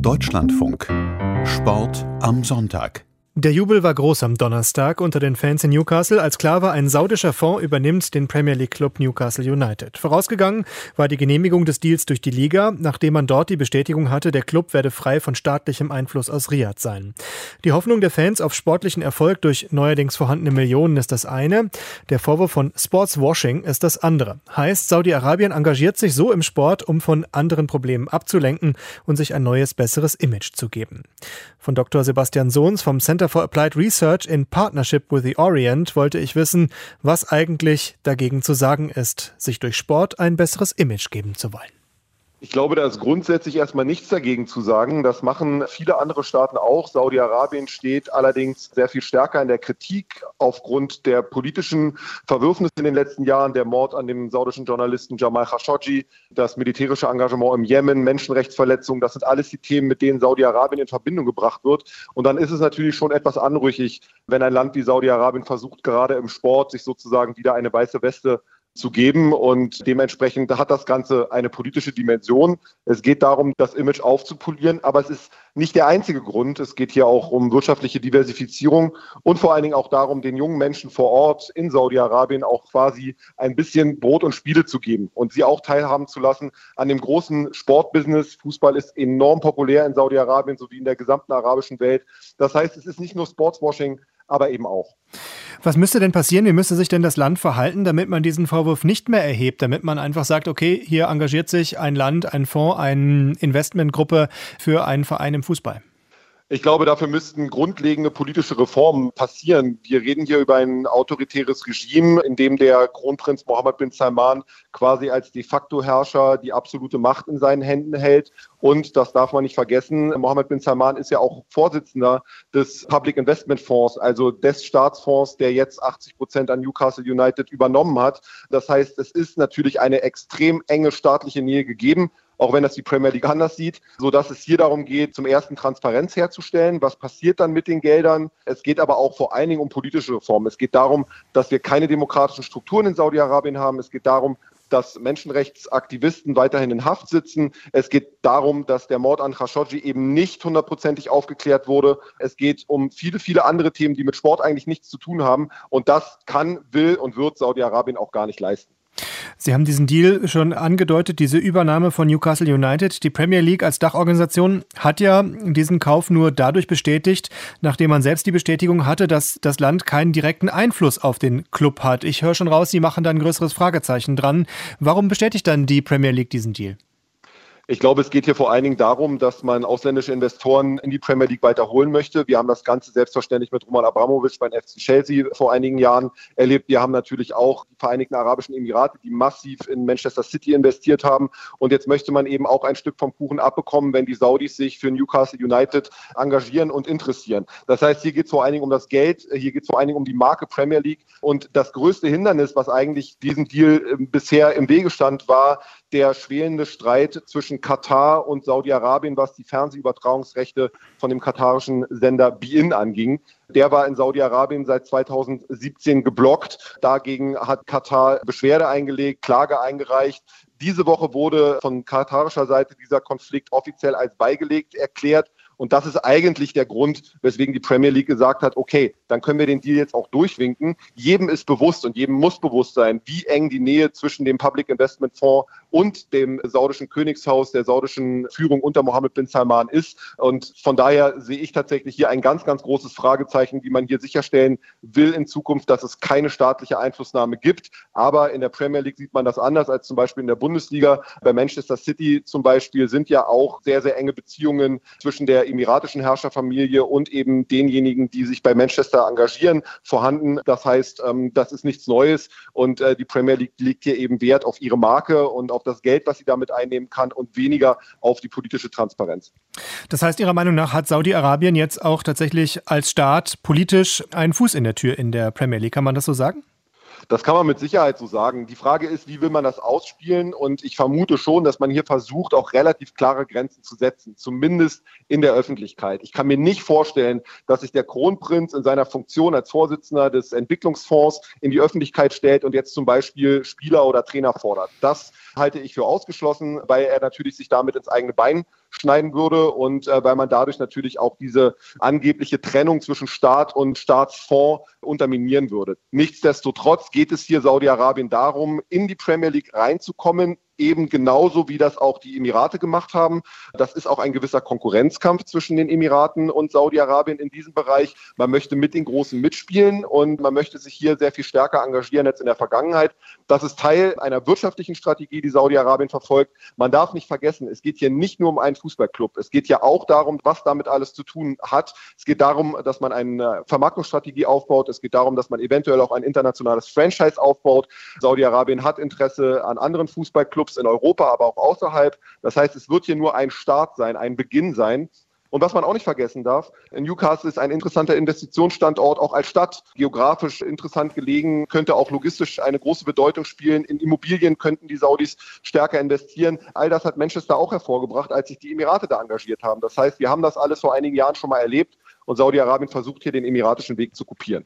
Deutschlandfunk. Sport am Sonntag. Der Jubel war groß am Donnerstag unter den Fans in Newcastle, als klar war, ein saudischer Fonds übernimmt den Premier League Club Newcastle United. Vorausgegangen war die Genehmigung des Deals durch die Liga, nachdem man dort die Bestätigung hatte, der Club werde frei von staatlichem Einfluss aus Riad sein. Die Hoffnung der Fans auf sportlichen Erfolg durch neuerdings vorhandene Millionen ist das eine, der Vorwurf von Sportswashing ist das andere. Heißt, Saudi-Arabien engagiert sich so im Sport, um von anderen Problemen abzulenken und sich ein neues, besseres Image zu geben. Von Dr. Sebastian Sons vom Center for Applied Research in Partnership with the Orient wollte ich wissen, was eigentlich dagegen zu sagen ist, sich durch Sport ein besseres Image geben zu wollen. Ich glaube, da ist grundsätzlich erstmal nichts dagegen zu sagen. Das machen viele andere Staaten auch. Saudi-Arabien steht allerdings sehr viel stärker in der Kritik aufgrund der politischen Verwürfnisse in den letzten Jahren. Der Mord an dem saudischen Journalisten Jamal Khashoggi, das militärische Engagement im Jemen, Menschenrechtsverletzungen, das sind alles die Themen, mit denen Saudi-Arabien in Verbindung gebracht wird. Und dann ist es natürlich schon etwas anrüchig, wenn ein Land wie Saudi-Arabien versucht, gerade im Sport sich sozusagen wieder eine weiße Weste zu geben, und dementsprechend hat das Ganze eine politische Dimension. Es geht darum, das Image aufzupolieren, aber es ist nicht der einzige Grund. Es geht hier auch um wirtschaftliche Diversifizierung und vor allen Dingen auch darum, den jungen Menschen vor Ort in Saudi-Arabien auch quasi ein bisschen Brot und Spiele zu geben und sie auch teilhaben zu lassen an dem großen Sportbusiness. Fußball ist enorm populär in Saudi-Arabien sowie in der gesamten arabischen Welt. Das heißt, es ist nicht nur Sportswashing, aber eben auch. Was müsste denn passieren? Wie müsste sich denn das Land verhalten, damit man diesen Vorwurf nicht mehr erhebt? Damit man einfach sagt, okay, hier engagiert sich ein Land, ein Fonds, eine Investmentgruppe für einen Verein im Fußball? Ich glaube, dafür müssten grundlegende politische Reformen passieren. Wir reden hier über ein autoritäres Regime, in dem der Kronprinz Mohammed bin Salman quasi als de facto Herrscher die absolute Macht in seinen Händen hält. Und das darf man nicht vergessen, Mohammed bin Salman ist ja auch Vorsitzender des Public Investment Fonds, also des Staatsfonds, der jetzt 80% an Newcastle United übernommen hat. Das heißt, es ist natürlich eine extrem enge staatliche Nähe gegeben, auch wenn das die Premier League anders sieht, sodass es hier darum geht, zum ersten Transparenz herzustellen. Was passiert dann mit den Geldern? Es geht aber auch vor allen Dingen um politische Reformen. Es geht darum, dass wir keine demokratischen Strukturen in Saudi-Arabien haben. Es geht darum, dass Menschenrechtsaktivisten weiterhin in Haft sitzen. Es geht darum, dass der Mord an Khashoggi eben nicht hundertprozentig aufgeklärt wurde. Es geht um viele, viele andere Themen, die mit Sport eigentlich nichts zu tun haben. Und das kann, will und wird Saudi-Arabien auch gar nicht leisten. Sie haben diesen Deal schon angedeutet, diese Übernahme von Newcastle United. Die Premier League als Dachorganisation hat ja diesen Kauf nur dadurch bestätigt, nachdem man selbst die Bestätigung hatte, dass das Land keinen direkten Einfluss auf den Club hat. Ich höre schon raus, Sie machen da ein größeres Fragezeichen dran. Warum bestätigt dann die Premier League diesen Deal? Ich glaube, es geht hier vor allen Dingen darum, dass man ausländische Investoren in die Premier League weiterholen möchte. Wir haben das Ganze selbstverständlich mit Roman Abramovich beim FC Chelsea vor einigen Jahren erlebt. Wir haben natürlich auch die Vereinigten Arabischen Emirate, die massiv in Manchester City investiert haben. Und jetzt möchte man eben auch ein Stück vom Kuchen abbekommen, wenn die Saudis sich für Newcastle United engagieren und interessieren. Das heißt, hier geht es vor allen Dingen um das Geld, hier geht es vor allen Dingen um die Marke Premier League. Und das größte Hindernis, was eigentlich diesem Deal bisher im Wege stand, war der schwelende Streit zwischen Katar und Saudi-Arabien, was die Fernsehübertragungsrechte von dem katarischen Sender beIN anging. Der war in Saudi-Arabien seit 2017 geblockt. Dagegen hat Katar Beschwerde eingelegt, Klage eingereicht. Diese Woche wurde von katarischer Seite dieser Konflikt offiziell als beigelegt erklärt. Und das ist eigentlich der Grund, weswegen die Premier League gesagt hat, okay, dann können wir den Deal jetzt auch durchwinken. Jedem ist bewusst und jedem muss bewusst sein, wie eng die Nähe zwischen dem Public Investment Fonds und dem saudischen Königshaus, der saudischen Führung unter Mohammed bin Salman ist. Und von daher sehe ich tatsächlich hier ein ganz, ganz großes Fragezeichen, wie man hier sicherstellen will in Zukunft, dass es keine staatliche Einflussnahme gibt. Aber in der Premier League sieht man das anders als zum Beispiel in der Bundesliga. Bei Manchester City zum Beispiel sind ja auch sehr, sehr enge Beziehungen zwischen der emiratischen Herrscherfamilie und eben denjenigen, die sich bei Manchester engagieren, vorhanden. Das heißt, das ist nichts Neues und die Premier League legt hier eben Wert auf ihre Marke und auf das Geld, was sie damit einnehmen kann und weniger auf die politische Transparenz. Das heißt, Ihrer Meinung nach hat Saudi-Arabien jetzt auch tatsächlich als Staat politisch einen Fuß in der Tür in der Premier League, kann man das so sagen? Das kann man mit Sicherheit so sagen. Die Frage ist, wie will man das ausspielen? Und ich vermute schon, dass man hier versucht, auch relativ klare Grenzen zu setzen, zumindest in der Öffentlichkeit. Ich kann mir nicht vorstellen, dass sich der Kronprinz in seiner Funktion als Vorsitzender des Entwicklungsfonds in die Öffentlichkeit stellt und jetzt zum Beispiel Spieler oder Trainer fordert. Das halte ich für ausgeschlossen, weil er natürlich sich damit ins eigene Bein schneiden würde und weil man dadurch natürlich auch diese angebliche Trennung zwischen Staat und Staatsfonds unterminieren würde. Nichtsdestotrotz geht es hier Saudi-Arabien darum, in die Premier League reinzukommen, eben genauso wie das auch die Emirate gemacht haben. Das ist auch ein gewisser Konkurrenzkampf zwischen den Emiraten und Saudi-Arabien in diesem Bereich. Man möchte mit den Großen mitspielen und man möchte sich hier sehr viel stärker engagieren als in der Vergangenheit. Das ist Teil einer wirtschaftlichen Strategie, die Saudi-Arabien verfolgt. Man darf nicht vergessen, es geht hier nicht nur um einen Fußballclub. Es geht ja auch darum, was damit alles zu tun hat. Es geht darum, dass man eine Vermarktungsstrategie aufbaut. Es geht darum, dass man eventuell auch ein internationales Franchise aufbaut. Saudi-Arabien hat Interesse an anderen Fußballclubs in Europa, aber auch außerhalb. Das heißt, es wird hier nur ein Start sein, ein Beginn sein. Und was man auch nicht vergessen darf, Newcastle ist ein interessanter Investitionsstandort, auch als Stadt geografisch interessant gelegen, könnte auch logistisch eine große Bedeutung spielen. In Immobilien könnten die Saudis stärker investieren. All das hat Manchester auch hervorgebracht, als sich die Emirate da engagiert haben. Das heißt, wir haben das alles vor einigen Jahren schon mal erlebt. Und Saudi-Arabien versucht hier den emiratischen Weg zu kopieren.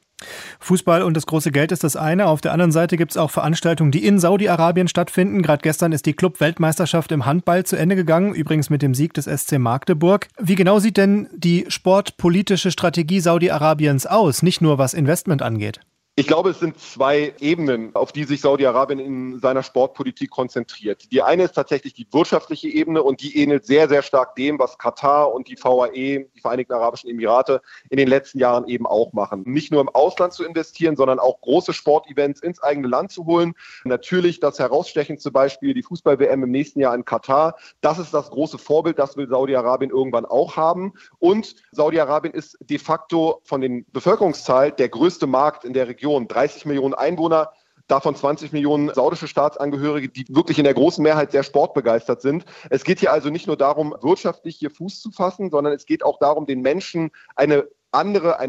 Fußball und das große Geld ist das eine. Auf der anderen Seite gibt es auch Veranstaltungen, die in Saudi-Arabien stattfinden. Gerade gestern ist die Club-Weltmeisterschaft im Handball zu Ende gegangen, übrigens mit dem Sieg des SC Magdeburg. Wie genau sieht denn die sportpolitische Strategie Saudi-Arabiens aus, nicht nur was Investment angeht? Ich glaube, es sind zwei Ebenen, auf die sich Saudi-Arabien in seiner Sportpolitik konzentriert. Die eine ist tatsächlich die wirtschaftliche Ebene und die ähnelt sehr, sehr stark dem, was Katar und die VAE, die Vereinigten Arabischen Emirate, in den letzten Jahren eben auch machen. Nicht nur im Ausland zu investieren, sondern auch große Sportevents ins eigene Land zu holen. Natürlich das herausstechendste Beispiel, die Fußball-WM im nächsten Jahr in Katar. Das ist das große Vorbild, das will Saudi-Arabien irgendwann auch haben. Und Saudi-Arabien ist de facto von den Bevölkerungszahlen der größte Markt in der Region. 30 Millionen Einwohner, davon 20 Millionen saudische Staatsangehörige, die wirklich in der großen Mehrheit sehr sportbegeistert sind. Es geht hier also nicht nur darum, wirtschaftlich hier Fuß zu fassen, sondern es geht auch darum, den Menschen eine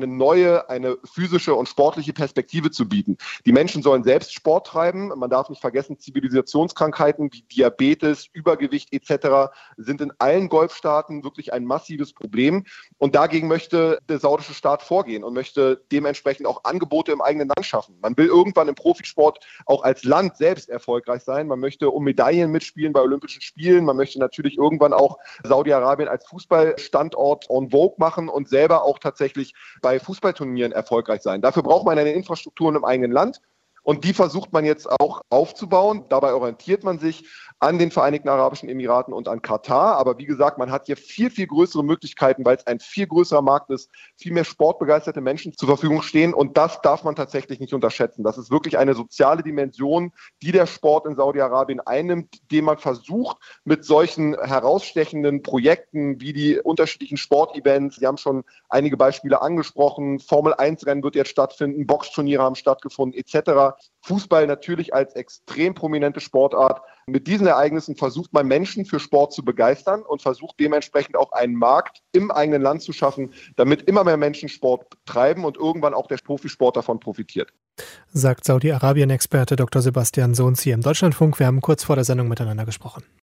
neue physische und sportliche Perspektive zu bieten. Die Menschen sollen selbst Sport treiben. Man darf nicht vergessen, Zivilisationskrankheiten wie Diabetes, Übergewicht etc. sind in allen Golfstaaten wirklich ein massives Problem. Und dagegen möchte der saudische Staat vorgehen und möchte dementsprechend auch Angebote im eigenen Land schaffen. Man will irgendwann im Profisport auch als Land selbst erfolgreich sein. Man möchte um Medaillen mitspielen bei Olympischen Spielen. Man möchte natürlich irgendwann auch Saudi-Arabien als Fußballstandort en vogue machen und selber auch tatsächlich bei Fußballturnieren erfolgreich sein. Dafür braucht man eine Infrastruktur im eigenen Land und die versucht man jetzt auch aufzubauen. Dabei orientiert man sich an den Vereinigten Arabischen Emiraten und an Katar. Aber wie gesagt, man hat hier viel, viel größere Möglichkeiten, weil es ein viel größerer Markt ist, viel mehr sportbegeisterte Menschen zur Verfügung stehen und das darf man tatsächlich nicht unterschätzen. Das ist wirklich eine soziale Dimension, die der Sport in Saudi-Arabien einnimmt, den man versucht, mit solchen herausstechenden Projekten wie die unterschiedlichen Sportevents, Sie haben schon einige Beispiele angesprochen, Formel-1-Rennen wird jetzt stattfinden, Boxturniere haben stattgefunden etc., Fußball natürlich als extrem prominente Sportart. Mit diesen Ereignissen versucht man, Menschen für Sport zu begeistern und versucht dementsprechend auch einen Markt im eigenen Land zu schaffen, damit immer mehr Menschen Sport treiben und irgendwann auch der Profisport davon profitiert. Sagt Saudi-Arabien-Experte Dr. Sebastian Sons hier im Deutschlandfunk. Wir haben kurz vor der Sendung miteinander gesprochen.